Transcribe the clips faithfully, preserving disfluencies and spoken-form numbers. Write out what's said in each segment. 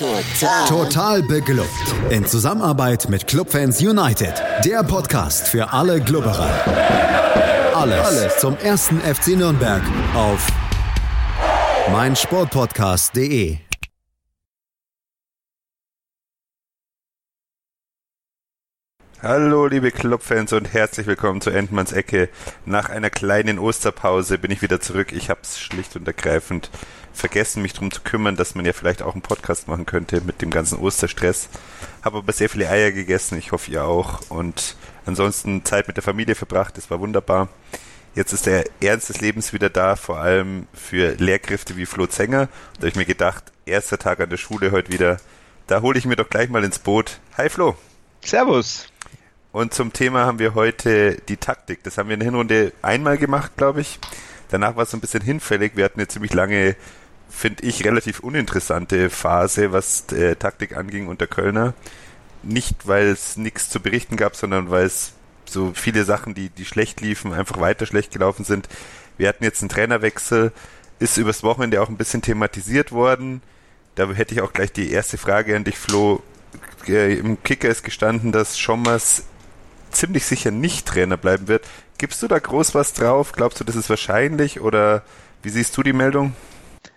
Total. Total beglückt. In Zusammenarbeit mit Clubfans United. Der Podcast für alle Glubberer. Alles, alles zum ersten F C Nürnberg auf meinsportpodcast punkt de. Hallo liebe Clubfans und herzlich willkommen zu Entenmanns Ecke. Nach einer kleinen Osterpause bin ich wieder zurück. Ich habe es schlicht und ergreifend vergessen, mich drum zu kümmern, dass man ja vielleicht auch einen Podcast machen könnte mit dem ganzen Osterstress. Habe aber sehr viele Eier gegessen, ich hoffe ihr auch. Und ansonsten Zeit mit der Familie verbracht, das war wunderbar. Jetzt ist der Ernst des Lebens wieder da, vor allem für Lehrkräfte wie Flo Zenger. Da habe ich mir gedacht, erster Tag an der Schule heute wieder, da hole ich mir doch gleich mal ins Boot. Hi Flo. Servus. Und zum Thema haben wir heute die Taktik. Das haben wir in der Hinrunde einmal gemacht, glaube ich. Danach war es so ein bisschen hinfällig. Wir hatten eine ziemlich lange, finde ich, relativ uninteressante Phase, was äh, Taktik anging unter Köllner. Nicht, weil es nichts zu berichten gab, sondern weil es so viele Sachen, die, die schlecht liefen, einfach weiter schlecht gelaufen sind. Wir hatten jetzt einen Trainerwechsel, ist übers Wochenende auch ein bisschen thematisiert worden. Da hätte ich auch gleich die erste Frage an dich, Flo. Äh, Im Kicker ist gestanden, dass Schommers ziemlich sicher nicht Trainer bleiben wird. Gibst du da groß was drauf? Glaubst du, das ist wahrscheinlich? Oder wie siehst du die Meldung?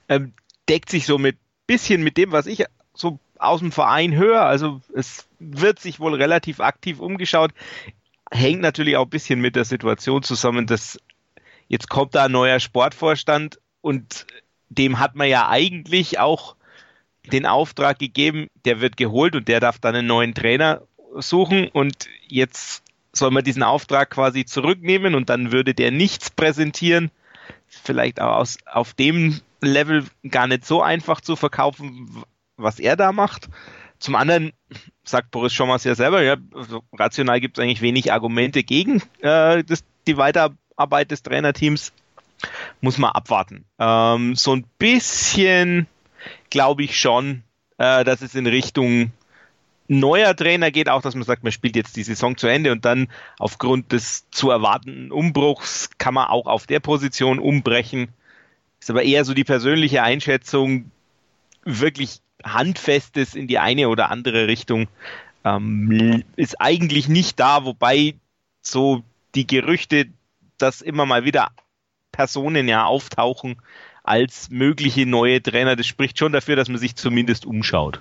Ähm, deckt sich so ein bisschen mit dem, was ich so aus dem Verein höre. Also es wird sich wohl relativ aktiv umgeschaut. Hängt natürlich auch ein bisschen mit der Situation zusammen, dass jetzt kommt da ein neuer Sportvorstand und dem hat man ja eigentlich auch den Auftrag gegeben, der wird geholt und der darf dann einen neuen Trainer suchen und jetzt soll man diesen Auftrag quasi zurücknehmen und dann würde der nichts präsentieren. Vielleicht auch aus, auf dem Level gar nicht so einfach zu verkaufen, was er da macht. Zum anderen sagt Boris Schommers ja selber, ja, rational gibt es eigentlich wenig Argumente gegen äh, das, die Weiterarbeit des Trainerteams. Muss man abwarten. Ähm, so ein bisschen glaube ich schon, äh, dass es in Richtung neuer Trainer geht, auch dass man sagt, man spielt jetzt die Saison zu Ende und dann aufgrund des zu erwartenden Umbruchs kann man auch auf der Position umbrechen. Ist aber eher so die persönliche Einschätzung, wirklich Handfestes in die eine oder andere Richtung ähm, ist eigentlich nicht da, wobei so die Gerüchte, dass immer mal wieder Personen ja auftauchen als mögliche neue Trainer, das spricht schon dafür, dass man sich zumindest umschaut.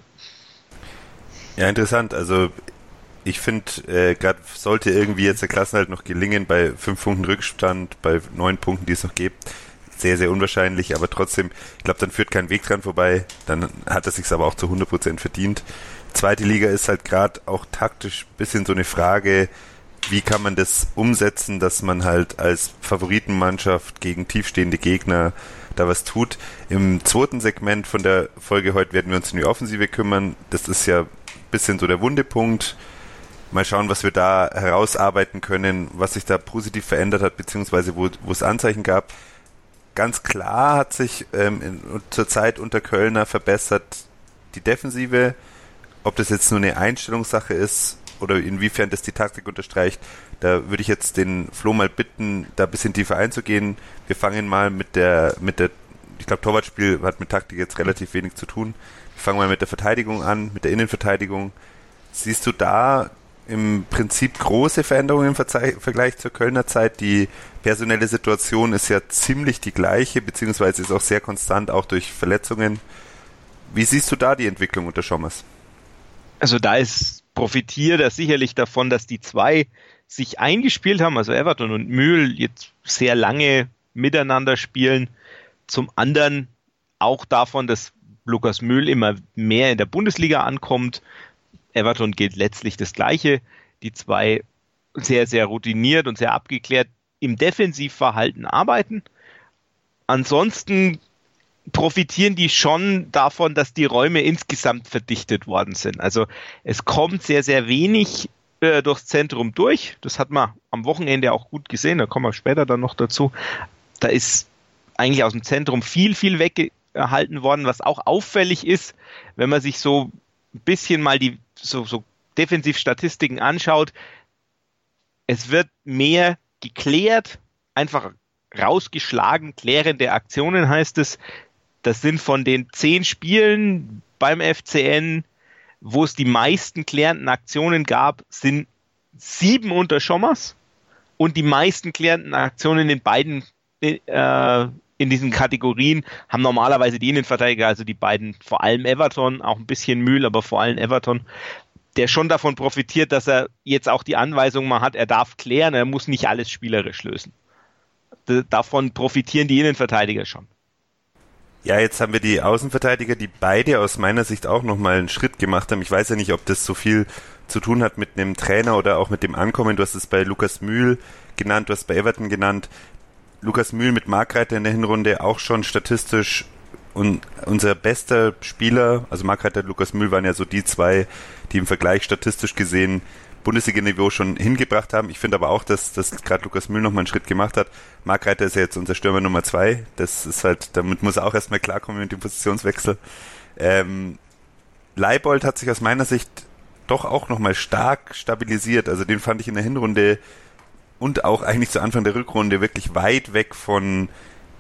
Ja, interessant. Also ich finde, äh, gerade sollte irgendwie jetzt der Klassenerhalt noch gelingen, bei fünf Punkten Rückstand, bei neun Punkten, die es noch gibt, sehr, sehr unwahrscheinlich, aber trotzdem, ich glaube, dann führt kein Weg dran vorbei, dann hat er sich's aber auch zu hundert Prozent verdient. Zweite Liga ist halt gerade auch taktisch ein bisschen so eine Frage, wie kann man das umsetzen, dass man halt als Favoritenmannschaft gegen tiefstehende Gegner da was tut. Im zweiten Segment von der Folge heute werden wir uns um die Offensive kümmern, das ist ja bisschen so der Wundepunkt. Mal schauen, was wir da herausarbeiten können, was sich da positiv verändert hat, beziehungsweise wo, wo es Anzeichen gab. Ganz klar hat sich ähm, in, zur Zeit unter Köllner verbessert die Defensive. Ob das jetzt nur eine Einstellungssache ist oder inwiefern das die Taktik unterstreicht, da würde ich jetzt den Flo mal bitten, da ein bisschen tiefer einzugehen. Wir fangen mal mit der, mit der, ich glaube, Torwartspiel hat mit Taktik jetzt relativ wenig zu tun. Fangen wir mit der Verteidigung an, mit der Innenverteidigung. Siehst du da im Prinzip große Veränderungen im Verze- Vergleich zur Kölner Zeit? Die personelle Situation ist ja ziemlich die gleiche, beziehungsweise ist auch sehr konstant, auch durch Verletzungen. Wie siehst du da die Entwicklung unter Schommers? Also da ist, profitiert er sicherlich davon, dass die zwei sich eingespielt haben, also Everton und Mühl jetzt sehr lange miteinander spielen. Zum anderen auch davon, dass Lukas Mühl immer mehr in der Bundesliga ankommt. Everton gilt letztlich das Gleiche. Die zwei sehr, sehr routiniert und sehr abgeklärt im Defensivverhalten arbeiten. Ansonsten profitieren die schon davon, dass die Räume insgesamt verdichtet worden sind. Also es kommt sehr, sehr wenig äh, durchs Zentrum durch. Das hat man am Wochenende auch gut gesehen. Da kommen wir später dann noch dazu. Da ist eigentlich aus dem Zentrum viel, viel weggegangen. Erhalten worden, was auch auffällig ist, wenn man sich so ein bisschen mal die so, so Defensivstatistiken anschaut. Es wird mehr geklärt, einfach rausgeschlagen, klärende Aktionen heißt es. Das sind von den zehn Spielen, beim F C N, wo es die meisten klärenden Aktionen gab, sind sieben unter Schommers und die meisten klärenden Aktionen in beiden äh, in diesen Kategorien haben normalerweise die Innenverteidiger, also die beiden, vor allem Everton, auch ein bisschen Mühl, aber vor allem Everton, der schon davon profitiert, dass er jetzt auch die Anweisung mal hat, er darf klären, er muss nicht alles spielerisch lösen. D- davon profitieren die Innenverteidiger schon. Ja, jetzt haben wir die Außenverteidiger, die beide aus meiner Sicht auch nochmal einen Schritt gemacht haben. Ich weiß ja nicht, ob das so viel zu tun hat mit einem Trainer oder auch mit dem Ankommen. Du hast es bei Lukas Mühl genannt, du hast es bei Everton genannt. Lukas Mühl mit Markreiter in der Hinrunde auch schon statistisch und unser bester Spieler, also Markreiter und Lukas Mühl waren ja so die zwei, die im Vergleich statistisch gesehen Bundesliga-Niveau schon hingebracht haben. Ich finde aber auch, dass, dass gerade Lukas Mühl nochmal einen Schritt gemacht hat. Markreiter ist ja jetzt unser Stürmer Nummer zwei. Das ist halt, damit muss er auch erstmal klarkommen mit dem Positionswechsel. Ähm, Leibold hat sich aus meiner Sicht doch auch nochmal stark stabilisiert. Also den fand ich in der Hinrunde und auch eigentlich zu Anfang der Rückrunde wirklich weit weg von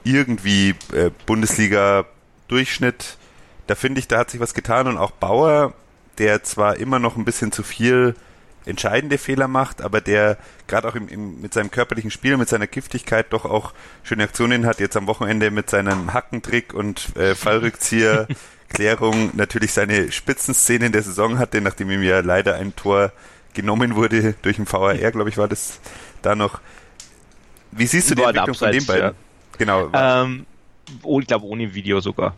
irgendwie äh, Bundesliga-Durchschnitt. Da finde ich, da hat sich was getan. Und auch Bauer, der zwar immer noch ein bisschen zu viel entscheidende Fehler macht, aber der gerade auch im, im, mit seinem körperlichen Spiel, mit seiner Giftigkeit doch auch schöne Aktionen hat, jetzt am Wochenende mit seinem Hackentrick und äh, Fallrückzieherklärung natürlich seine Spitzenszene in der Saison hatte, nachdem ihm ja leider ein Tor genommen wurde durch den V A R, glaube ich, war das da noch. Wie siehst du die Entwicklung abseits, von den beiden? Ja. Genau. Ähm, oh, ich glaube, ohne Video sogar.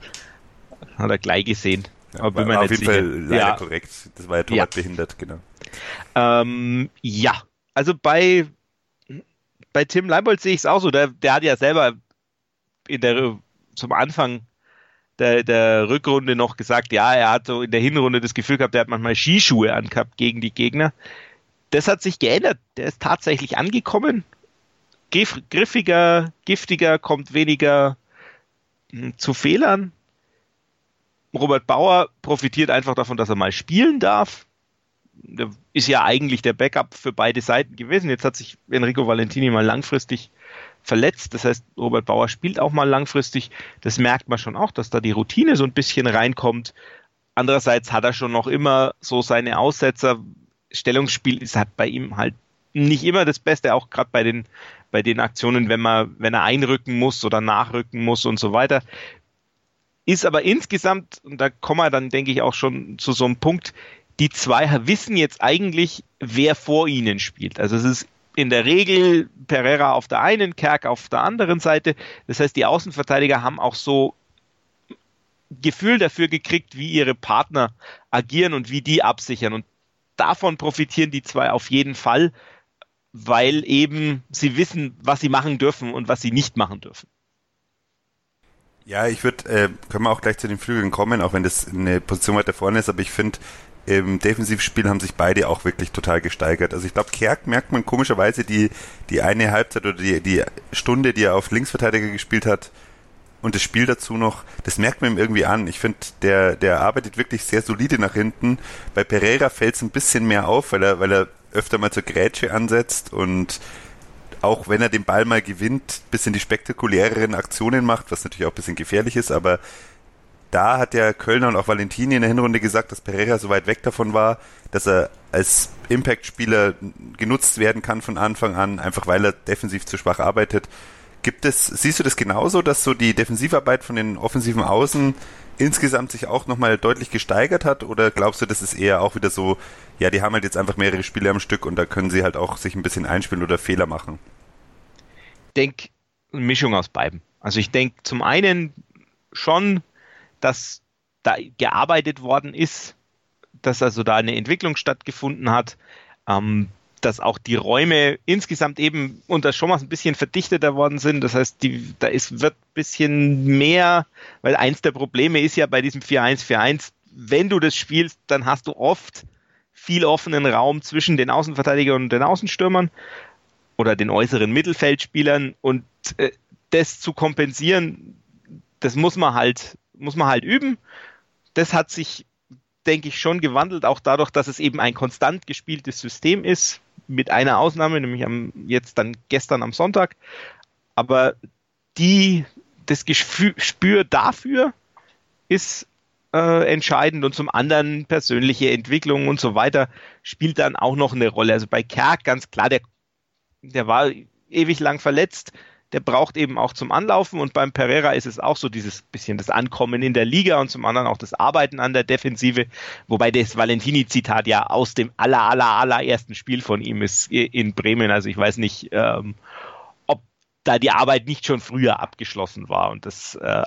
Hat er gleich gesehen. Ja, bin mir auf jeden sicher. Fall leider ja. korrekt. Das war ja Torwart ja. behindert, genau. Ähm, ja, also bei, bei Tim Leibold sehe ich es auch so. Der, der hat ja selber in der, zum Anfang der, der Rückrunde noch gesagt, ja, er hat so in der Hinrunde das Gefühl gehabt, der hat manchmal Skischuhe angehabt gegen die Gegner. Das hat sich geändert. Der ist tatsächlich angekommen. Gif- griffiger, giftiger, kommt weniger mh, zu Fehlern. Robert Bauer profitiert einfach davon, dass er mal spielen darf. Der ist ja eigentlich der Backup für beide Seiten gewesen. Jetzt hat sich Enrico Valentini mal langfristig verletzt. Das heißt, Robert Bauer spielt auch mal langfristig. Das merkt man schon auch, dass da die Routine so ein bisschen reinkommt. Andererseits hat er schon noch immer so seine Aussetzer. Stellungsspiel ist halt bei ihm halt nicht immer das Beste, auch gerade bei den, bei den Aktionen, wenn man, wenn er einrücken muss oder nachrücken muss und so weiter. Ist aber insgesamt, und da kommen wir dann, denke ich, auch schon zu so einem Punkt, die zwei wissen jetzt eigentlich, wer vor ihnen spielt. Also es ist in der Regel Pereira auf der einen, Kerk auf der anderen Seite. Das heißt, die Außenverteidiger haben auch so Gefühl dafür gekriegt, wie ihre Partner agieren und wie die absichern. Und davon profitieren die zwei auf jeden Fall, weil eben sie wissen, was sie machen dürfen und was sie nicht machen dürfen. Ja, ich würde, äh, können wir auch gleich zu den Flügeln kommen, auch wenn das eine Position weiter vorne ist, aber ich finde, im Defensivspiel haben sich beide auch wirklich total gesteigert. Also ich glaube, Kerk merkt man komischerweise die die eine Halbzeit oder die die Stunde, die er auf Linksverteidiger gespielt hat und das Spiel dazu noch, das merkt man ihm irgendwie an. Ich finde, der der arbeitet wirklich sehr solide nach hinten. Bei Pereira fällt es ein bisschen mehr auf, weil er weil er öfter mal zur Grätsche ansetzt und auch wenn er den Ball mal gewinnt, ein bisschen die spektakuläreren Aktionen macht, was natürlich auch ein bisschen gefährlich ist, aber da hat ja Köllner und auch Valentini in der Hinrunde gesagt, dass Pereira so weit weg davon war, dass er als Impact-Spieler genutzt werden kann von Anfang an, einfach weil er defensiv zu schwach arbeitet. Gibt es, siehst du das genauso, dass so die Defensivarbeit von den offensiven Außen insgesamt sich auch nochmal deutlich gesteigert hat oder glaubst du, das ist eher auch wieder so, ja, die haben halt jetzt einfach mehrere Spiele am Stück und da können sie halt auch sich ein bisschen einspielen oder Fehler machen? Ich denke, eine Mischung aus beiden. Also ich denke zum einen schon, dass da gearbeitet worden ist, dass also da eine Entwicklung stattgefunden hat, ähm, dass auch die Räume insgesamt eben unter Schommers ein bisschen verdichteter worden sind. Das heißt, die, da ist, wird ein bisschen mehr, weil eins der Probleme ist ja bei diesem vier eins vier eins, wenn du das spielst, dann hast du oft viel offenen Raum zwischen den Außenverteidigern und den Außenstürmern oder den äußeren Mittelfeldspielern und äh, das zu kompensieren, das muss man halt, muss man halt üben. Das hat sich, denke ich, schon gewandelt, auch dadurch, dass es eben ein konstant gespieltes System ist, mit einer Ausnahme, nämlich am, jetzt dann gestern am Sonntag. Aber die, das Gespür dafür ist äh, entscheidend und zum anderen persönliche Entwicklung und so weiter spielt dann auch noch eine Rolle. Also bei Kerk ganz klar, der, der war ewig lang verletzt, der braucht eben auch zum Anlaufen, und beim Pereira ist es auch so dieses bisschen das Ankommen in der Liga und zum anderen auch das Arbeiten an der Defensive, wobei das Valentini-Zitat ja aus dem aller, aller, allerersten Spiel von ihm ist in Bremen, also ich weiß nicht, ähm, ob da die Arbeit nicht schon früher abgeschlossen war und das äh,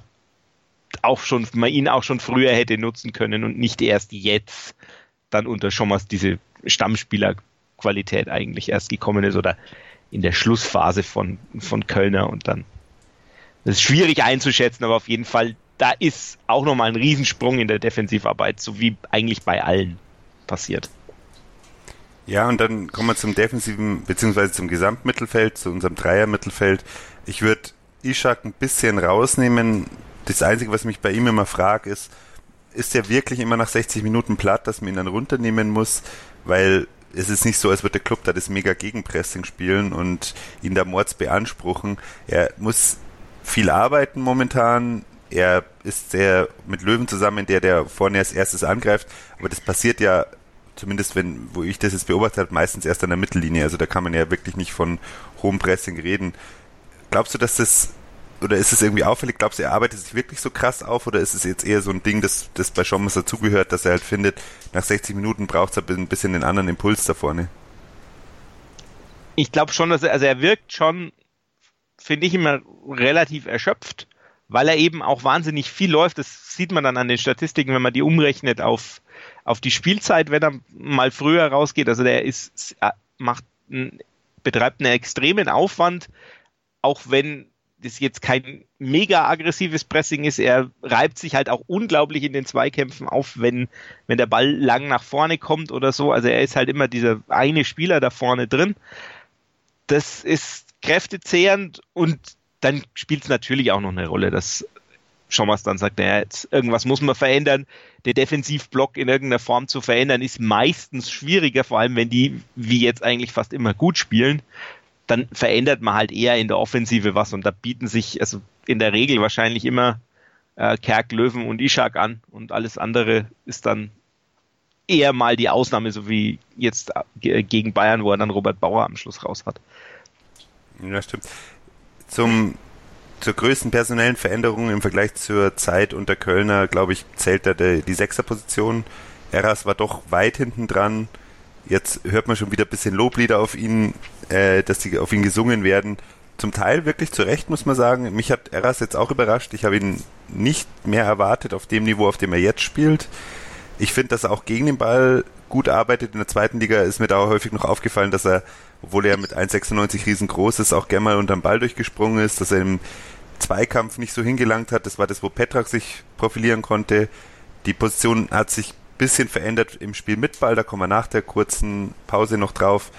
auch schon, man ihn auch schon früher hätte nutzen können und nicht erst jetzt dann unter Schommers diese Stammspielerqualität eigentlich erst gekommen ist oder in der Schlussphase von, von Köllner und dann. Das ist schwierig einzuschätzen, aber auf jeden Fall, da ist auch nochmal ein Riesensprung in der Defensivarbeit, so wie eigentlich bei allen passiert. Ja, und dann kommen wir zum defensiven, beziehungsweise zum Gesamtmittelfeld, zu unserem Dreiermittelfeld. Ich würde Ishak ein bisschen rausnehmen. Das Einzige, was mich bei ihm immer frage, ist, ist er wirklich immer nach sechzig Minuten platt, dass man ihn dann runternehmen muss, weil es ist nicht so, als würde der Club da das mega Gegenpressing spielen und ihn da mords beanspruchen. Er muss viel arbeiten momentan. Er ist sehr mit Löwen zusammen, der, der vorne als erstes angreift. Aber das passiert ja, zumindest wenn, wo ich das jetzt beobachtet habe, meistens erst an der Mittellinie. Also da kann man ja wirklich nicht von hohem Pressing reden. Glaubst du, dass das, oder ist es irgendwie auffällig? Glaubst du, er arbeitet sich wirklich so krass auf, oder ist es jetzt eher so ein Ding, das, das bei Schommers dazugehört, dass er halt findet, nach sechzig Minuten braucht es ein bisschen den anderen Impuls da vorne? Ich glaube schon, dass er, also er wirkt schon, finde ich, immer relativ erschöpft, weil er eben auch wahnsinnig viel läuft. Das sieht man dann an den Statistiken, wenn man die umrechnet auf, auf die Spielzeit, wenn er mal früher rausgeht. Also der ist, macht, betreibt einen extremen Aufwand, auch wenn das jetzt kein mega aggressives Pressing ist. Er reibt sich halt auch unglaublich in den Zweikämpfen auf, wenn, wenn der Ball lang nach vorne kommt oder so. Also er ist halt immer dieser eine Spieler da vorne drin. Das ist kräftezehrend, und dann spielt es natürlich auch noch eine Rolle, dass Schommers dann sagt, naja, jetzt irgendwas muss man verändern. Der Defensivblock in irgendeiner Form zu verändern ist meistens schwieriger, vor allem wenn die, wie jetzt eigentlich fast immer, gut spielen. Dann verändert man halt eher in der Offensive was, und da bieten sich also in der Regel wahrscheinlich immer äh, Kerk, Löwen und Ishak an, und alles andere ist dann eher mal die Ausnahme, so wie jetzt äh, gegen Bayern, wo er dann Robert Bauer am Schluss raus hat. Ja, stimmt. Zum, zur größten personellen Veränderung im Vergleich zur Zeit unter Köllner, glaube ich, zählt da die, die Sechserposition. Erras war doch weit hinten dran. Jetzt hört man schon wieder ein bisschen Loblieder auf ihn, äh, dass die auf ihn gesungen werden. Zum Teil wirklich zu Recht, muss man sagen. Mich hat Erras jetzt auch überrascht. Ich habe ihn nicht mehr erwartet auf dem Niveau, auf dem er jetzt spielt. Ich finde, dass er auch gegen den Ball gut arbeitet. In der zweiten Liga ist mir da auch häufig noch aufgefallen, dass er, obwohl er mit eins Komma sechsundneunzig riesengroß ist, auch gerne mal unterm Ball durchgesprungen ist, dass er im Zweikampf nicht so hingelangt hat. Das war das, wo Petrak sich profilieren konnte. Die Position hat sich bisschen verändert im Spiel mit Ball, da kommen wir nach der kurzen Pause noch drauf,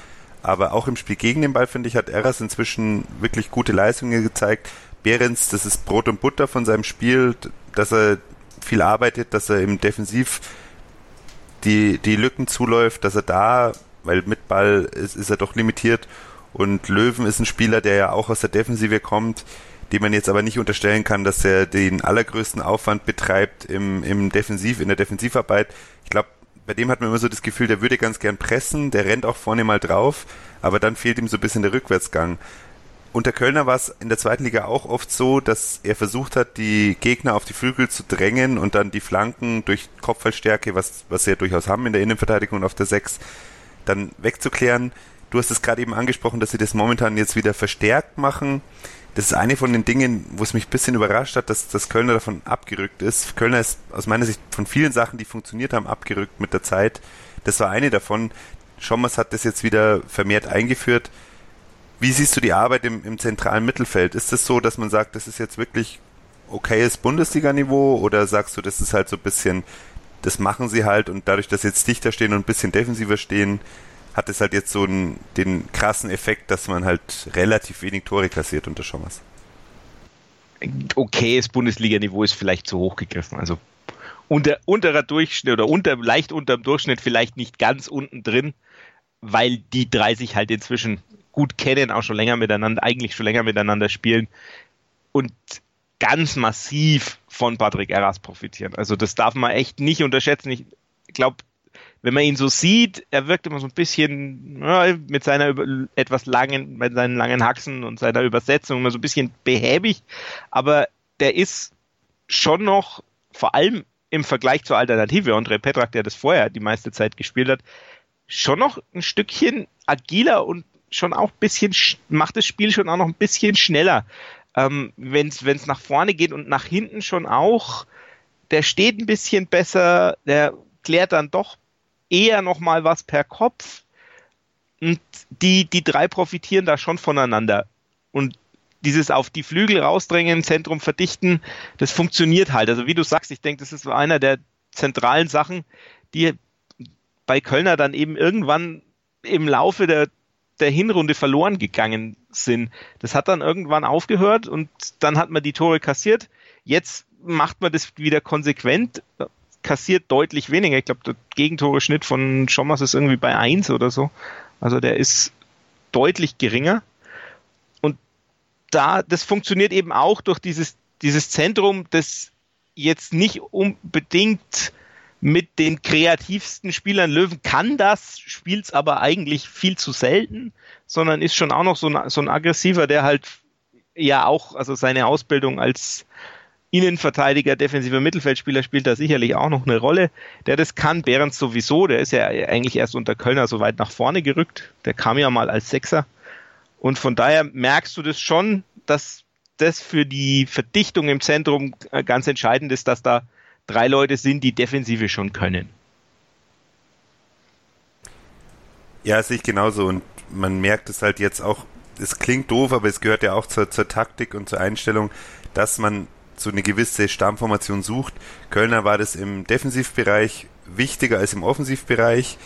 aber auch im Spiel gegen den Ball, finde ich, hat Erras inzwischen wirklich gute Leistungen gezeigt. Behrens, das ist Brot und Butter von seinem Spiel, dass er viel arbeitet, dass er im Defensiv die, die Lücken zuläuft, dass er da, weil mit Ball ist, ist er doch limitiert, und Löwen ist ein Spieler, der ja auch aus der Defensive kommt, dem man jetzt aber nicht unterstellen kann, dass er den allergrößten Aufwand betreibt im, im Defensiv, in der Defensivarbeit. Ich glaube, bei dem hat man immer so das Gefühl, der würde ganz gern pressen, der rennt auch vorne mal drauf, aber dann fehlt ihm so ein bisschen der Rückwärtsgang. Unter Köllner war es in der zweiten Liga auch oft so, dass er versucht hat, die Gegner auf die Flügel zu drängen und dann die Flanken durch Kopfballstärke, was, was sie ja durchaus haben in der Innenverteidigung und auf der sechs, dann wegzuklären. Du hast es gerade eben angesprochen, dass sie das momentan jetzt wieder verstärkt machen. Das ist eine von den Dingen, wo es mich ein bisschen überrascht hat, dass, dass Köllner davon abgerückt ist. Köllner ist aus meiner Sicht von vielen Sachen, die funktioniert haben, abgerückt mit der Zeit. Das war eine davon. Schommers hat das jetzt wieder vermehrt eingeführt. Wie siehst du die Arbeit im, im zentralen Mittelfeld? Ist das so, dass man sagt, das ist jetzt wirklich okayes Bundesliga-Niveau, oder sagst du, das ist halt so ein bisschen, das machen sie halt, und dadurch, dass sie jetzt dichter stehen und ein bisschen defensiver stehen, hat es halt jetzt so einen, den krassen Effekt, dass man halt relativ wenig Tore kassiert unter Schommers. Okay, das Bundesliga-Niveau ist vielleicht zu hoch gegriffen. Also unter, unterer Durchschnitt oder unter, leicht unterm Durchschnitt, vielleicht nicht ganz unten drin, weil die drei sich halt inzwischen gut kennen, auch schon länger miteinander, eigentlich schon länger miteinander spielen. Und ganz massiv von Patrick Erras profitieren. Also das darf man echt nicht unterschätzen. Ich glaube, wenn man ihn so sieht, er wirkt immer so ein bisschen ja, mit seiner über, etwas langen, mit seinen langen Haxen und seiner Übersetzung immer so ein bisschen behäbig, aber der ist schon noch, vor allem im Vergleich zur Alternative, André Petrak, der das vorher die meiste Zeit gespielt hat, schon noch ein Stückchen agiler und schon auch ein bisschen, macht das Spiel schon auch noch ein bisschen schneller. Ähm, wenn es nach vorne geht und nach hinten schon auch, der steht ein bisschen besser, der klärt dann doch eher nochmal was per Kopf. Und die, die drei profitieren da schon voneinander. Und dieses auf die Flügel rausdrängen, im Zentrum verdichten, das funktioniert halt. Also wie du sagst, ich denke, das ist einer der zentralen Sachen, die bei Köllner dann eben irgendwann im Laufe der, der Hinrunde verloren gegangen sind. Das hat dann irgendwann aufgehört und dann hat man die Tore kassiert. Jetzt macht man das wieder konsequent, kassiert deutlich weniger. Ich glaube, der Gegentore-Schnitt von Schommers ist irgendwie bei eins oder so. Also der ist deutlich geringer. Da, das funktioniert eben auch durch dieses, dieses Zentrum, das jetzt nicht unbedingt mit den kreativsten Spielern Löwen kann das, spielt es aber eigentlich viel zu selten, sondern ist schon auch noch so ein, so ein Aggressiver, der halt ja auch, also seine Ausbildung als Innenverteidiger, defensiver Mittelfeldspieler spielt da sicherlich auch noch eine Rolle. Der das kann, Behrens sowieso, der ist ja eigentlich erst unter Köllner so weit nach vorne gerückt, der kam ja mal als Sechser. Und von daher merkst du das schon, dass das für die Verdichtung im Zentrum ganz entscheidend ist, dass da drei Leute sind, die Defensive schon können. Ja, sehe ich genauso. Und man merkt es halt jetzt auch, es klingt doof, aber es gehört ja auch zur, zur Taktik und zur Einstellung, dass man so eine gewisse Stammformation sucht. Köllner war das im Defensivbereich wichtiger als im Offensivbereich.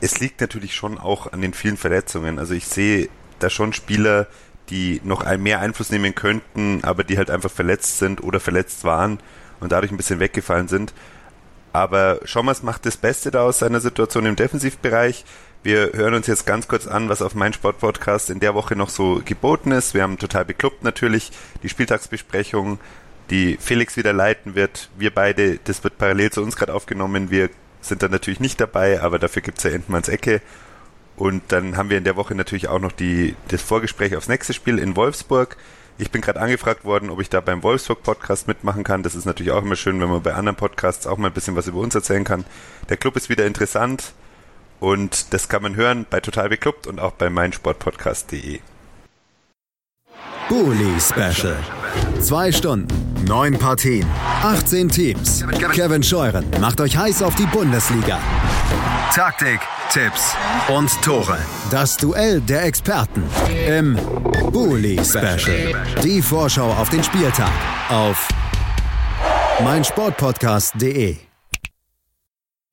Es liegt natürlich schon auch an den vielen Verletzungen. Also ich sehe da schon Spieler, die noch mehr Einfluss nehmen könnten, aber die halt einfach verletzt sind oder verletzt waren und dadurch ein bisschen weggefallen sind. Aber Schommers macht das Beste da aus seiner Situation im Defensivbereich. Wir hören uns jetzt ganz kurz an, was auf meinsportpodcast in der Woche noch so geboten ist. Wir haben total bekloppt natürlich die Spieltagsbesprechung, die Felix wieder leiten wird. Wir beide, das wird parallel zu uns gerade aufgenommen. Wir sind dann natürlich nicht dabei, aber dafür gibt es ja Entenmanns Ecke. Und dann haben wir in der Woche natürlich auch noch die, das Vorgespräch aufs nächste Spiel in Wolfsburg. Ich bin gerade angefragt worden, ob ich da beim Wolfsburg-Podcast mitmachen kann. Das ist natürlich auch immer schön, wenn man bei anderen Podcasts auch mal ein bisschen was über uns erzählen kann. Der Club ist wieder interessant und das kann man hören bei Total Beklubbt und auch bei meinsportpodcast punkt de. Bully Special. Zwei Stunden, neun Partien, achtzehn Teams. Kevin Scheuren macht euch heiß auf die Bundesliga. Taktik, Tipps und Tore. Das Duell der Experten im Bully Special. Die Vorschau auf den Spieltag auf meinsportpodcast punkt de.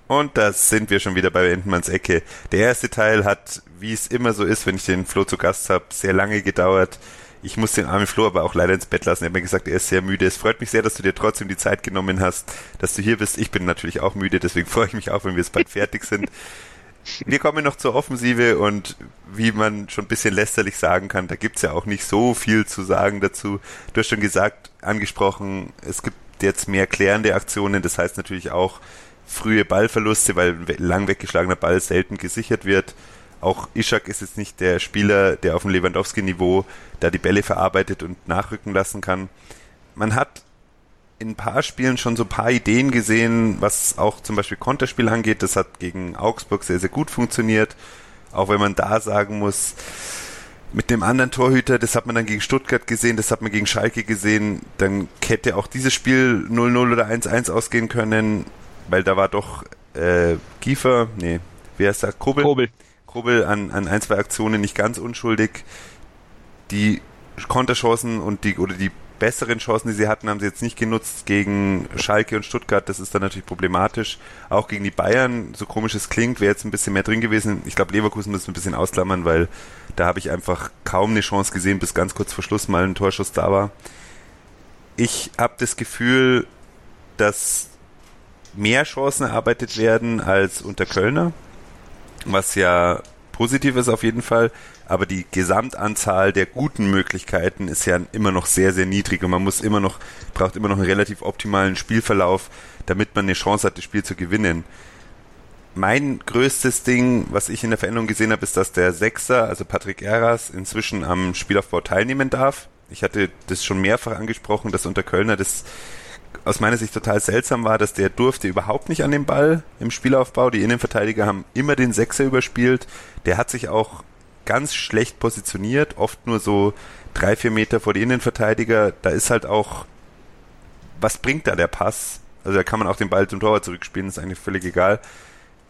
Und da sind wir schon wieder bei Entenmanns Ecke. Der erste Teil hat, wie es immer so ist, wenn ich den Flo zu Gast habe, sehr lange gedauert. Ich muss den armen Flo aber auch leider ins Bett lassen. Er hat mir gesagt, er ist sehr müde. Es freut mich sehr, dass du dir trotzdem die Zeit genommen hast, dass du hier bist. Ich bin natürlich auch müde, deswegen freue ich mich auch, wenn wir es bald fertig sind. Wir kommen noch zur Offensive und wie man schon ein bisschen lästerlich sagen kann, da gibt's ja auch nicht so viel zu sagen dazu. Du hast schon gesagt, angesprochen, es gibt jetzt mehr klärende Aktionen. Das heißt natürlich auch frühe Ballverluste, weil lang weggeschlagener Ball selten gesichert wird. Auch Ishak ist jetzt nicht der Spieler, der auf dem Lewandowski-Niveau da die Bälle verarbeitet und nachrücken lassen kann. Man hat in ein paar Spielen schon so ein paar Ideen gesehen, was auch zum Beispiel Konterspiel angeht. Das hat gegen Augsburg sehr, sehr gut funktioniert. Auch wenn man da sagen muss, mit dem anderen Torhüter, das hat man dann gegen Stuttgart gesehen, das hat man gegen Schalke gesehen. Dann hätte auch dieses Spiel null null oder eins eins ausgehen können, weil da war doch äh, Giefer, nee, wer ist da? Kobel. Kobel. Kobel an, an ein, zwei Aktionen nicht ganz unschuldig. Die Konterchancen und die, oder die besseren Chancen, die sie hatten, haben sie jetzt nicht genutzt gegen Schalke und Stuttgart. Das ist dann natürlich problematisch. Auch gegen die Bayern, so komisch es klingt, wäre jetzt ein bisschen mehr drin gewesen. Ich glaube, Leverkusen müssen wir ein bisschen ausklammern, weil da habe ich einfach kaum eine Chance gesehen, bis ganz kurz vor Schluss mal ein Torschuss da war. Ich habe das Gefühl, dass mehr Chancen erarbeitet werden als unter Köllner. Was ja positiv ist auf jeden Fall, aber die Gesamtanzahl der guten Möglichkeiten ist ja immer noch sehr, sehr niedrig und man muss immer noch, braucht immer noch einen relativ optimalen Spielverlauf, damit man eine Chance hat, das Spiel zu gewinnen. Mein größtes Ding, was ich in der Veränderung gesehen habe, ist, dass der Sechser, also Patrick Erras, inzwischen am Spielaufbau teilnehmen darf. Ich hatte das schon mehrfach angesprochen, dass unter Köllner das aus meiner Sicht total seltsam war, dass der durfte überhaupt nicht an den Ball im Spielaufbau. Die Innenverteidiger haben immer den Sechser überspielt. Der hat sich auch ganz schlecht positioniert, oft nur so drei, vier Meter vor die Innenverteidiger. Da ist halt auch, was bringt da der Pass? Also da kann man auch den Ball zum Torwart zurückspielen, ist eigentlich völlig egal.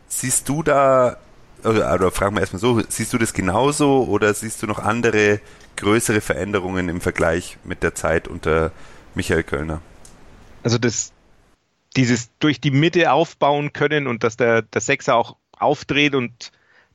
Siehst du da, oder, oder fragen wir erstmal so, siehst du das genauso oder siehst du noch andere größere Veränderungen im Vergleich mit der Zeit unter Michael Köllner? Also das, dieses durch die Mitte aufbauen können und dass der, der Sechser auch aufdreht und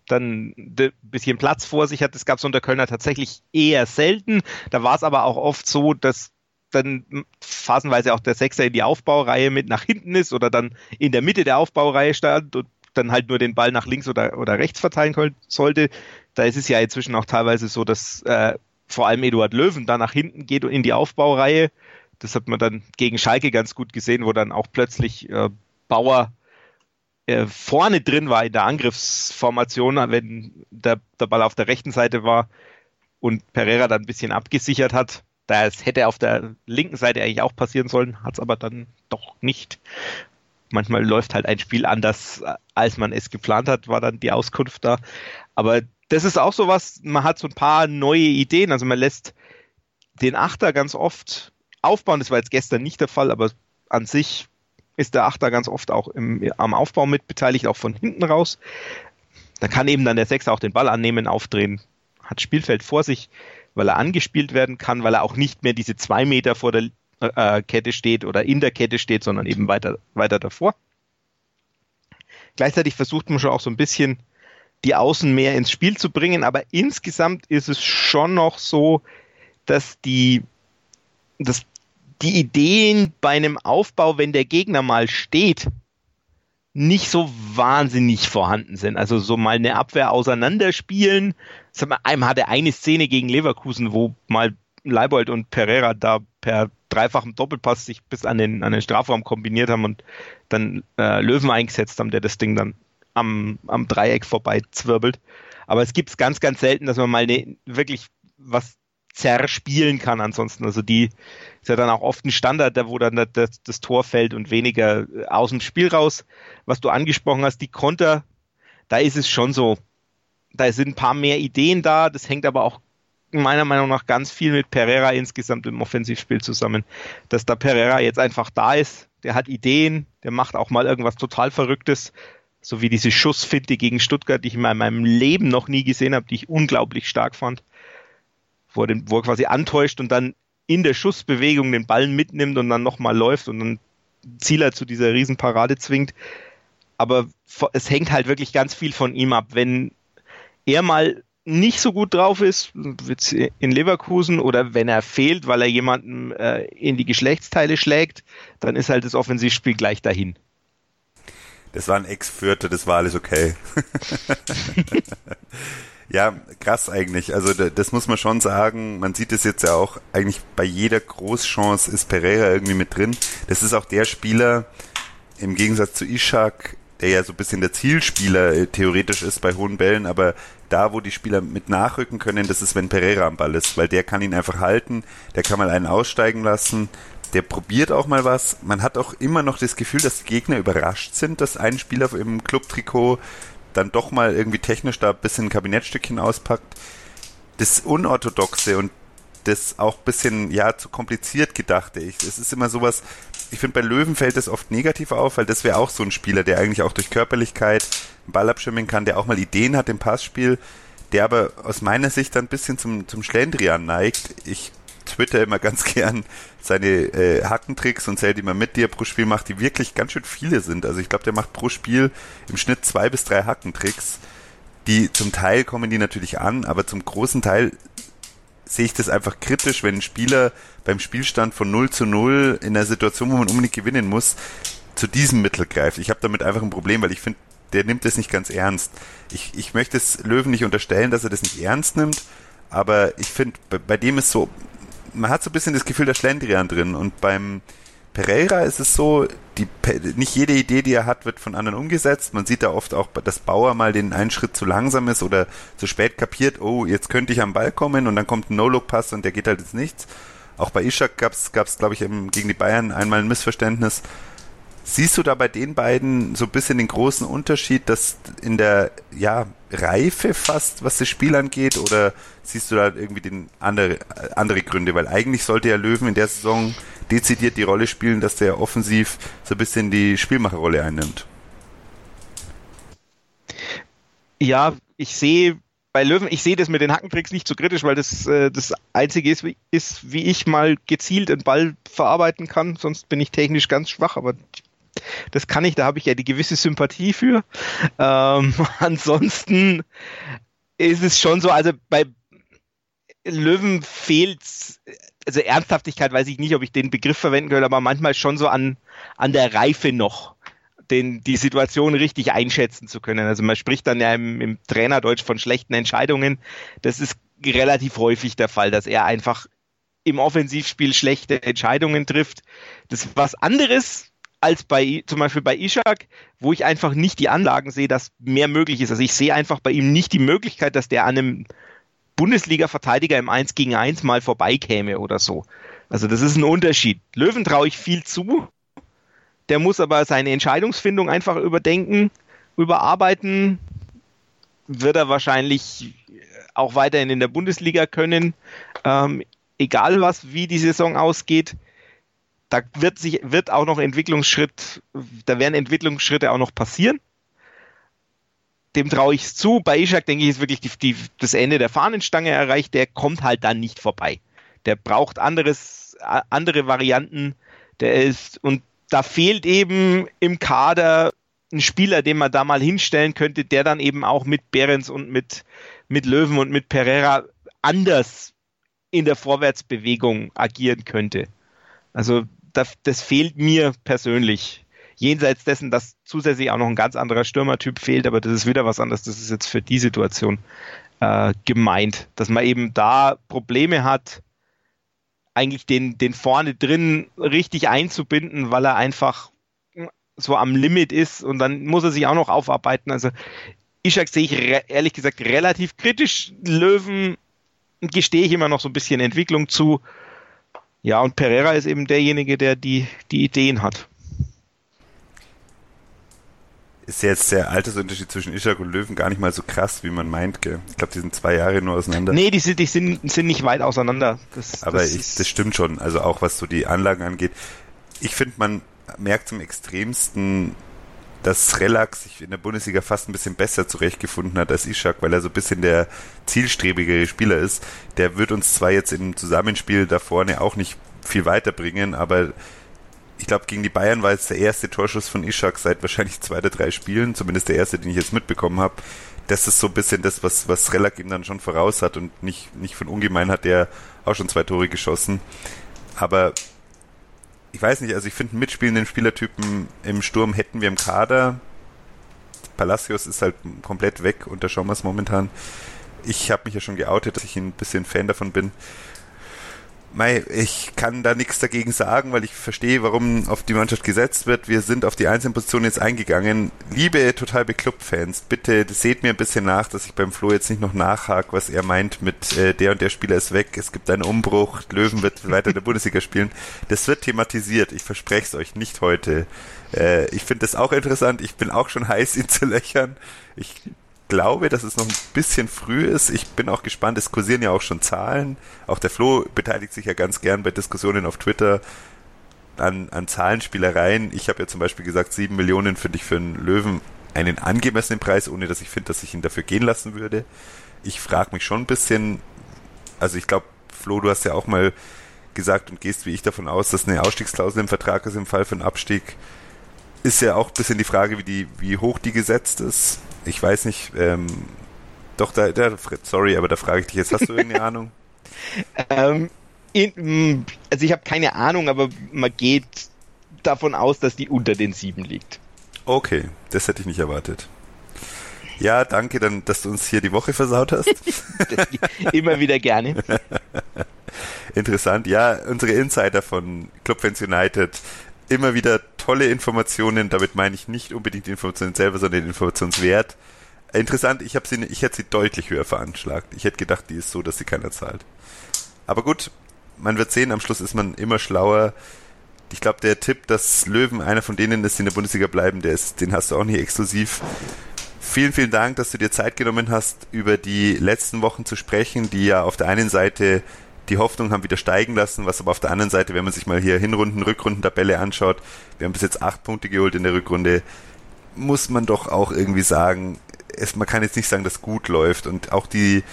dann ein bisschen Platz vor sich hat, das gab es unter Köllner tatsächlich eher selten. Da war es aber auch oft so, dass dann phasenweise auch der Sechser in die Aufbaureihe mit nach hinten ist oder dann in der Mitte der Aufbaureihe stand und dann halt nur den Ball nach links oder, oder rechts verteilen ko- sollte. Da ist es ja inzwischen auch teilweise so, dass äh, vor allem Eduard Löwen da nach hinten geht und in die Aufbaureihe. Das hat man dann gegen Schalke ganz gut gesehen, wo dann auch plötzlich äh, Bauer äh, vorne drin war in der Angriffsformation, wenn der, der Ball auf der rechten Seite war und Pereira dann ein bisschen abgesichert hat. Das hätte auf der linken Seite eigentlich auch passieren sollen, hat es aber dann doch nicht. Manchmal läuft halt ein Spiel anders, als man es geplant hat, war dann die Auskunft da. Aber das ist auch sowas, man hat so ein paar neue Ideen. Also man lässt den Achter ganz oft aufbauen. Das war jetzt gestern nicht der Fall, aber an sich ist der Achter ganz oft auch im, am Aufbau mit beteiligt, auch von hinten raus. Da kann eben dann der Sechser auch den Ball annehmen, aufdrehen, hat Spielfeld vor sich, weil er angespielt werden kann, weil er auch nicht mehr diese zwei Meter vor der Kette steht oder in der Kette steht, sondern eben weiter, weiter davor. Gleichzeitig versucht man schon auch so ein bisschen die Außen mehr ins Spiel zu bringen, aber insgesamt ist es schon noch so, dass die, dass die Ideen bei einem Aufbau, wenn der Gegner mal steht, nicht so wahnsinnig vorhanden sind. Also so mal eine Abwehr auseinanderspielen. Einmal hatte eine Szene gegen Leverkusen, wo mal Leibold und Pereira da per dreifachem Doppelpass sich bis an den, an den Strafraum kombiniert haben und dann äh, Löwen eingesetzt haben, der das Ding dann am, am Dreieck vorbei zwirbelt. Aber es gibt es ganz, ganz selten, dass man mal ne, wirklich was zerspielen kann ansonsten. Also die ist ja dann auch oft ein Standard, da wo dann das, das Tor fällt und weniger aus dem Spiel raus. Was du angesprochen hast, die Konter, da ist es schon so. Da sind ein paar mehr Ideen da, das hängt aber auch meiner Meinung nach ganz viel mit Pereira insgesamt im Offensivspiel zusammen, dass da Pereira jetzt einfach da ist, der hat Ideen, der macht auch mal irgendwas total Verrücktes, so wie diese Schussfinte gegen Stuttgart, die ich in meinem Leben noch nie gesehen habe, die ich unglaublich stark fand, wo er, den, wo er quasi antäuscht und dann in der Schussbewegung den Ball mitnimmt und dann nochmal läuft und dann Zieler zu dieser Riesenparade zwingt, aber es hängt halt wirklich ganz viel von ihm ab, wenn er mal nicht so gut drauf ist in Leverkusen oder wenn er fehlt, weil er jemanden äh, in die Geschlechtsteile schlägt, dann ist halt das Offensivspiel gleich dahin. Das war ein Ex-Fürther, das war alles okay. Ja, krass eigentlich. Also das muss man schon sagen. Man sieht es jetzt ja auch, eigentlich bei jeder Großchance ist Pereira irgendwie mit drin. Das ist auch der Spieler, im Gegensatz zu Ishak, der ja so ein bisschen der Zielspieler äh, theoretisch ist bei hohen Bällen, aber da, wo die Spieler mit nachrücken können, das ist, wenn Pereira am Ball ist, weil der kann ihn einfach halten, der kann mal einen aussteigen lassen, der probiert auch mal was. Man hat auch immer noch das Gefühl, dass die Gegner überrascht sind, dass ein Spieler im Clubtrikot dann doch mal irgendwie technisch da ein bisschen ein Kabinettstückchen auspackt. Das Unorthodoxe und das auch ein bisschen, ja, zu kompliziert gedachte ich. Es ist immer sowas, ich finde, bei Löwen fällt das oft negativ auf, weil das wäre auch so ein Spieler, der eigentlich auch durch Körperlichkeit einen Ball abschirmen kann, der auch mal Ideen hat im Passspiel, der aber aus meiner Sicht dann ein bisschen zum, zum Schlendrian neigt. Ich twitter immer ganz gern seine äh, Hackentricks und zählt immer mit, die er pro Spiel macht, die wirklich ganz schön viele sind. Also ich glaube, der macht pro Spiel im Schnitt zwei bis drei Hackentricks. Die zum Teil kommen die natürlich an, aber zum großen Teil sehe ich das einfach kritisch, wenn ein Spieler beim Spielstand von null zu null in einer Situation, wo man unbedingt gewinnen muss, zu diesem Mittel greift. Ich habe damit einfach ein Problem, weil ich finde, der nimmt es nicht ganz ernst. Ich, ich möchte es Löwen nicht unterstellen, dass er das nicht ernst nimmt, aber ich finde, bei, bei dem ist so, man hat so ein bisschen das Gefühl, da Schlendrian drin, und beim Pereira ist es so, die, nicht jede Idee, die er hat, wird von anderen umgesetzt. Man sieht da oft auch, dass Bauer mal den einen Schritt zu langsam ist oder zu spät kapiert, oh, jetzt könnte ich am Ball kommen, und dann kommt ein No-Look-Pass und der geht halt ins Nichts. Auch bei Ishak gab es, glaube ich, im, gegen die Bayern einmal ein Missverständnis. Siehst du da bei den beiden so ein bisschen den großen Unterschied, dass in der ja, Reife fast, was das Spiel angeht, oder siehst du da irgendwie den andere, andere Gründe? Weil eigentlich sollte ja Löwen in der Saison dezidiert die Rolle spielen, dass der offensiv so ein bisschen die Spielmacherrolle einnimmt. Ja, ich sehe bei Löwen, ich sehe das mit den Hackentricks nicht so kritisch, weil das äh, das Einzige ist wie, ist, wie ich mal gezielt den Ball verarbeiten kann. Sonst bin ich technisch ganz schwach, aber ich das kann ich, da habe ich ja die gewisse Sympathie für. Ähm, ansonsten ist es schon so, also bei Löwen fehlt, also Ernsthaftigkeit weiß ich nicht, ob ich den Begriff verwenden könnte, aber manchmal schon so an, an der Reife noch, den, die Situation richtig einschätzen zu können. Also man spricht dann ja im, im Trainerdeutsch von schlechten Entscheidungen. Das ist relativ häufig der Fall, dass er einfach im Offensivspiel schlechte Entscheidungen trifft. Das ist was anderes als bei, zum Beispiel bei Ishak, wo ich einfach nicht die Anlagen sehe, dass mehr möglich ist. Also ich sehe einfach bei ihm nicht die Möglichkeit, dass der an einem Bundesliga-Verteidiger im eins gegen eins mal vorbeikäme oder so. Also das ist ein Unterschied. Löwen traue ich viel zu. Der muss aber seine Entscheidungsfindung einfach überdenken, überarbeiten. Wird er wahrscheinlich auch weiterhin in der Bundesliga können. Ähm, egal was, wie die Saison ausgeht. Da wird sich, wird auch noch Entwicklungsschritt, da werden Entwicklungsschritte auch noch passieren. Dem traue ich es zu. Bei Ishak denke ich, ist wirklich die, die, das Ende der Fahnenstange erreicht. Der kommt halt dann nicht vorbei. Der braucht anderes, andere Varianten. Der ist, und da fehlt eben im Kader ein Spieler, den man da mal hinstellen könnte, der dann eben auch mit Behrens und mit, mit Löwen und mit Pereira anders in der Vorwärtsbewegung agieren könnte. Also das, das fehlt mir persönlich. Jenseits dessen, dass zusätzlich auch noch ein ganz anderer Stürmertyp fehlt, aber das ist wieder was anderes. Das ist jetzt für die Situation äh, gemeint, dass man eben da Probleme hat, eigentlich den, den vorne drin richtig einzubinden, weil er einfach so am Limit ist, und dann muss er sich auch noch aufarbeiten. Also Ishak sehe ich re- ehrlich gesagt relativ kritisch. Löwen gestehe ich immer noch so ein bisschen Entwicklung zu. Ja, und Pereira ist eben derjenige, der die, die Ideen hat. Ist ja jetzt der Altersunterschied zwischen Ishak und Löwen gar nicht mal so krass, wie man meint, gell? Ich glaube, die sind zwei Jahre nur auseinander. Nee, die sind, die sind, sind nicht weit auseinander. Das, Aber das, ich, das stimmt schon, also auch was so die Anlagen angeht. Ich finde, man merkt zum Extremsten, dass Relak sich in der Bundesliga fast ein bisschen besser zurechtgefunden hat als Ishak, weil er so ein bisschen der zielstrebigere Spieler ist. Der wird uns zwar jetzt im Zusammenspiel da vorne auch nicht viel weiterbringen, aber ich glaube, gegen die Bayern war jetzt der erste Torschuss von Ishak seit wahrscheinlich zwei oder drei Spielen, zumindest der erste, den ich jetzt mitbekommen habe. Das ist so ein bisschen das, was, was Relak ihm dann schon voraus hat, und nicht, nicht von ungemein hat der auch schon zwei Tore geschossen. Aber ich weiß nicht, also ich finde, einen mitspielenden Spielertypen im Sturm hätten wir im Kader. Palacios ist halt komplett weg unter Schommers momentan. Ich habe mich ja schon geoutet, dass ich ein bisschen Fan davon bin. Mei, ich kann da nichts dagegen sagen, weil ich verstehe, warum auf die Mannschaft gesetzt wird. Wir sind auf die einzelnen Positionen jetzt eingegangen. Liebe total Club-Fans, bitte seht mir ein bisschen nach, dass ich beim Flo jetzt nicht noch nachhake, was er meint mit äh, der und der Spieler ist weg, es gibt einen Umbruch, Löwen wird weiter in der Bundesliga spielen. Das wird thematisiert, ich verspreche es euch, nicht heute. Äh, ich finde das auch interessant, ich bin auch schon heiß, ihn zu löchern. Ich glaube, dass es noch ein bisschen früh ist. Ich bin auch gespannt, es kursieren ja auch schon Zahlen. Auch der Flo beteiligt sich ja ganz gern bei Diskussionen auf Twitter an, an Zahlenspielereien. Ich habe ja zum Beispiel gesagt, sieben Millionen finde ich für einen Löwen einen angemessenen Preis, ohne dass ich finde, dass ich ihn dafür gehen lassen würde. Ich frage mich schon ein bisschen, also ich glaube, Flo, du hast ja auch mal gesagt und gehst wie ich davon aus, dass eine Ausstiegsklausel im Vertrag ist im Fall für einen Abstieg. Ist ja auch ein bisschen die Frage, wie, die, wie hoch die gesetzt ist. Ich weiß nicht, ähm, doch, da, da, sorry, aber da frage ich dich jetzt, hast du irgendeine Ahnung? ähm, in, also ich habe keine Ahnung, aber man geht davon aus, dass die unter den sieben liegt. Okay, das hätte ich nicht erwartet. Ja, danke, dann, dass du uns hier die Woche versaut hast. Immer wieder gerne. Interessant. Ja, unsere Insider von Clubfans United. Immer wieder tolle Informationen. Damit meine ich nicht unbedingt die Informationen selber, sondern den Informationswert. Interessant, ich habe sie, ich hätte sie deutlich höher veranschlagt. Ich hätte gedacht, die ist so, dass sie keiner zahlt. Aber gut, man wird sehen, am Schluss ist man immer schlauer. Ich glaube, der Tipp, dass Löwen einer von denen ist, die in der Bundesliga bleiben, der ist, den hast du auch nicht exklusiv. Vielen, vielen Dank, dass du dir Zeit genommen hast, über die letzten Wochen zu sprechen, die ja auf der einen Seite die Hoffnung haben wieder steigen lassen, was aber auf der anderen Seite, wenn man sich mal hier Hinrunden, Rückrunden-Tabelle anschaut, wir haben bis jetzt acht Punkte geholt in der Rückrunde, muss man doch auch irgendwie sagen, es, man kann jetzt nicht sagen, dass gut läuft. Und auch die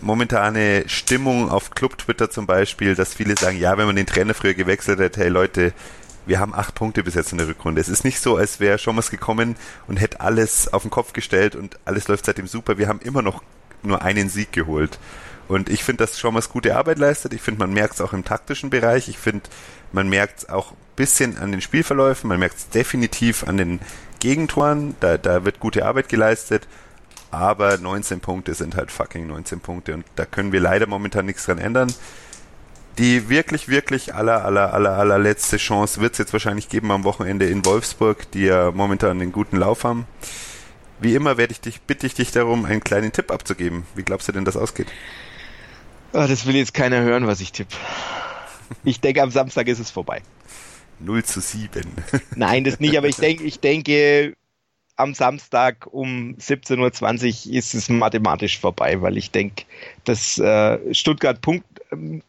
momentane Stimmung auf Club-Twitter zum Beispiel, dass viele sagen, ja, wenn man den Trainer früher gewechselt hätte, hey Leute, wir haben acht Punkte bis jetzt in der Rückrunde. Es ist nicht so, als wäre Schommers gekommen und hätte alles auf den Kopf gestellt und alles läuft seitdem super. Wir haben immer noch nur einen Sieg geholt. Und ich finde, dass Schommers gute Arbeit leistet. Ich finde, man merkt es auch im taktischen Bereich. Ich finde, man merkt es auch ein bisschen an den Spielverläufen. Man merkt es definitiv an den Gegentoren. Da, da wird gute Arbeit geleistet. Aber neunzehn Punkte sind halt fucking neunzehn Punkte. Und da können wir leider momentan nichts dran ändern. Die wirklich, wirklich aller, aller, aller, aller letzte Chance wird es jetzt wahrscheinlich geben am Wochenende in Wolfsburg, die ja momentan einen guten Lauf haben. Wie immer werde ich dich, bitte ich dich darum, einen kleinen Tipp abzugeben. Wie glaubst du denn, dass ausgeht? Oh, das will jetzt keiner hören, was ich tippe. Ich denke, am Samstag ist es vorbei. null zu sieben. Nein, das nicht, aber ich denke, ich denke, am Samstag um siebzehn Uhr zwanzig ist es mathematisch vorbei, weil ich denke, dass äh, Stuttgart Punkt,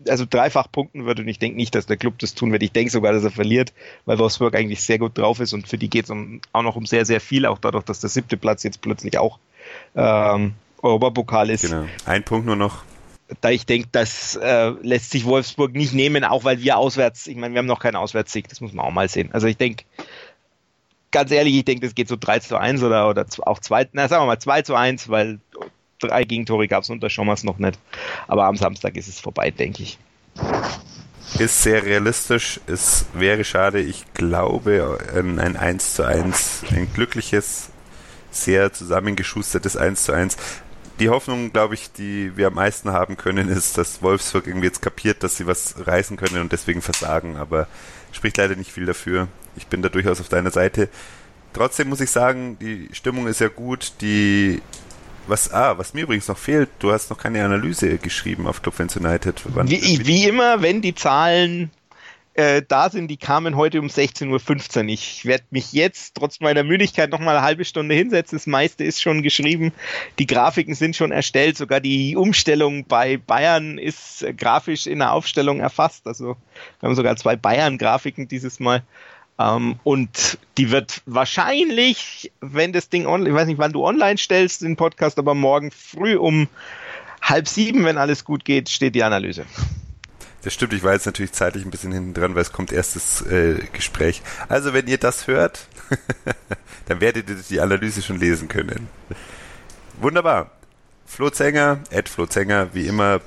also dreifach punkten wird und ich denke nicht, dass der Club das tun wird. Ich denke sogar, dass er verliert, weil Wolfsburg eigentlich sehr gut drauf ist und für die geht es um, auch noch um sehr, sehr viel, auch dadurch, dass der siebte Platz jetzt plötzlich auch ähm, Europapokal ist. Genau, ein Punkt nur noch. Da ich denke, das äh, lässt sich Wolfsburg nicht nehmen, auch weil wir auswärts, ich meine, wir haben noch keinen Auswärtssieg, das muss man auch mal sehen. Also ich denke, ganz ehrlich, ich denke, das geht so drei zu eins oder, oder auch zwei, na sagen wir mal zwei zu eins, weil drei Gegentore gab es unter Schommers noch nicht. Aber am Samstag ist es vorbei, denke ich. Ist sehr realistisch, es wäre schade, ich glaube, ein eins zu eins, ein glückliches, sehr zusammengeschustertes eins zu eins. Die Hoffnung, glaube ich, die wir am meisten haben können, ist, dass Wolfsburg irgendwie jetzt kapiert, dass sie was reißen können und deswegen versagen, aber spricht leider nicht viel dafür. Ich bin da durchaus auf deiner Seite. Trotzdem muss ich sagen, die Stimmung ist ja gut, die was ah, was mir übrigens noch fehlt, du hast noch keine Analyse geschrieben auf Clubfans United. Wann, wie, wie immer, wenn die Zahlen äh, da sind, die kamen heute um sechzehn Uhr fünfzehn. Ich werde mich jetzt, trotz meiner Müdigkeit, nochmal eine halbe Stunde hinsetzen. Das meiste ist schon geschrieben. Die Grafiken sind schon erstellt. Sogar die Umstellung bei Bayern ist äh, grafisch in der Aufstellung erfasst. Also wir haben sogar zwei Bayern-Grafiken dieses Mal. Um, und die wird wahrscheinlich, wenn das Ding online, ich weiß nicht, wann du online stellst den Podcast, aber morgen früh um halb sieben, wenn alles gut geht, steht die Analyse. Das stimmt, ich war jetzt natürlich zeitlich ein bisschen hinten dran, weil es kommt erst das äh, Gespräch. Also wenn ihr das hört, dann werdet ihr die Analyse schon lesen können. Wunderbar. Flo Zenger, at Flo Zenger, wie immer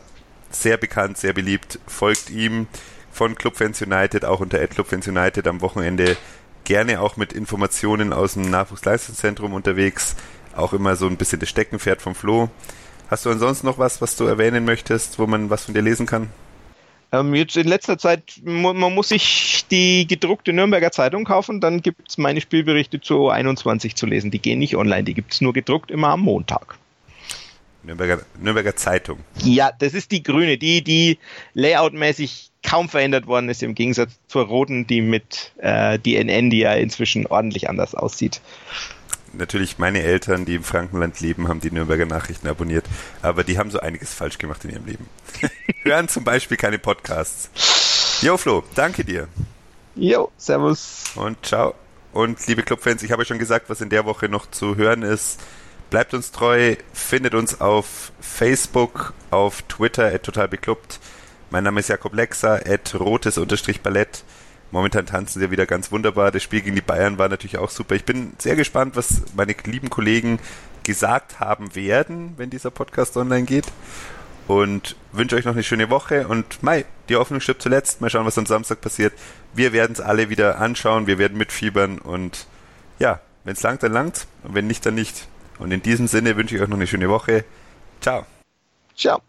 sehr bekannt, sehr beliebt, folgt ihm. Von Clubfans United, auch unter at Clubfans United am Wochenende gerne auch mit Informationen aus dem Nachwuchsleistungszentrum unterwegs. Auch immer so ein bisschen das Steckenpferd vom Flo. Hast du ansonsten noch was, was du erwähnen möchtest, wo man was von dir lesen kann? Ähm, jetzt in letzter Zeit, man muss sich die gedruckte Nürnberger Zeitung kaufen, dann gibt es meine Spielberichte zu einundzwanzig zu lesen. Die gehen nicht online, die gibt es nur gedruckt, immer am Montag. Nürnberger, Nürnberger Zeitung. Ja, das ist die grüne, die, die layoutmäßig kaum verändert worden ist, im Gegensatz zur roten, die mit äh, die N N, die ja inzwischen ordentlich anders aussieht. Natürlich meine Eltern, die im Frankenland leben, haben die Nürnberger Nachrichten abonniert, aber die haben so einiges falsch gemacht in ihrem Leben. Hören zum Beispiel keine Podcasts. Jo Flo, danke dir. Jo, servus. Und ciao. Und liebe Clubfans, ich habe ja schon gesagt, was in der Woche noch zu hören ist. Bleibt uns treu, findet uns auf Facebook, auf Twitter, at totalbeklubbt. Mein Name ist Jakob Lexa, at rotes-ballett. Momentan tanzen sie wieder ganz wunderbar. Das Spiel gegen die Bayern war natürlich auch super. Ich bin sehr gespannt, was meine lieben Kollegen gesagt haben werden, wenn dieser Podcast online geht. Und wünsche euch noch eine schöne Woche. Und Mai, die Hoffnung stirbt zuletzt. Mal schauen, was am Samstag passiert. Wir werden es alle wieder anschauen. Wir werden mitfiebern. Und ja, wenn es langt, dann langt. Und wenn nicht, dann nicht. Und in diesem Sinne wünsche ich euch noch eine schöne Woche. Ciao. Ciao.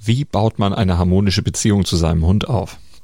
Wie baut man eine harmonische Beziehung zu seinem Hund auf?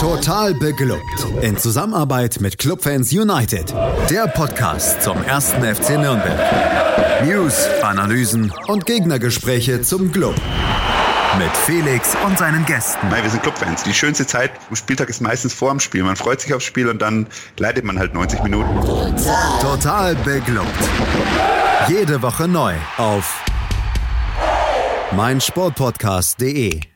Total beglückt. In Zusammenarbeit mit Clubfans United. Der Podcast zum ersten F C Nürnberg. News, Analysen und Gegnergespräche zum Club. Mit Felix und seinen Gästen. Nein, wir sind Clubfans. Die schönste Zeit am Spieltag ist meistens vor dem Spiel. Man freut sich aufs Spiel und dann leidet man halt neunzig Minuten. Total beglückt. Jede Woche neu auf meinsportpodcast punkt de.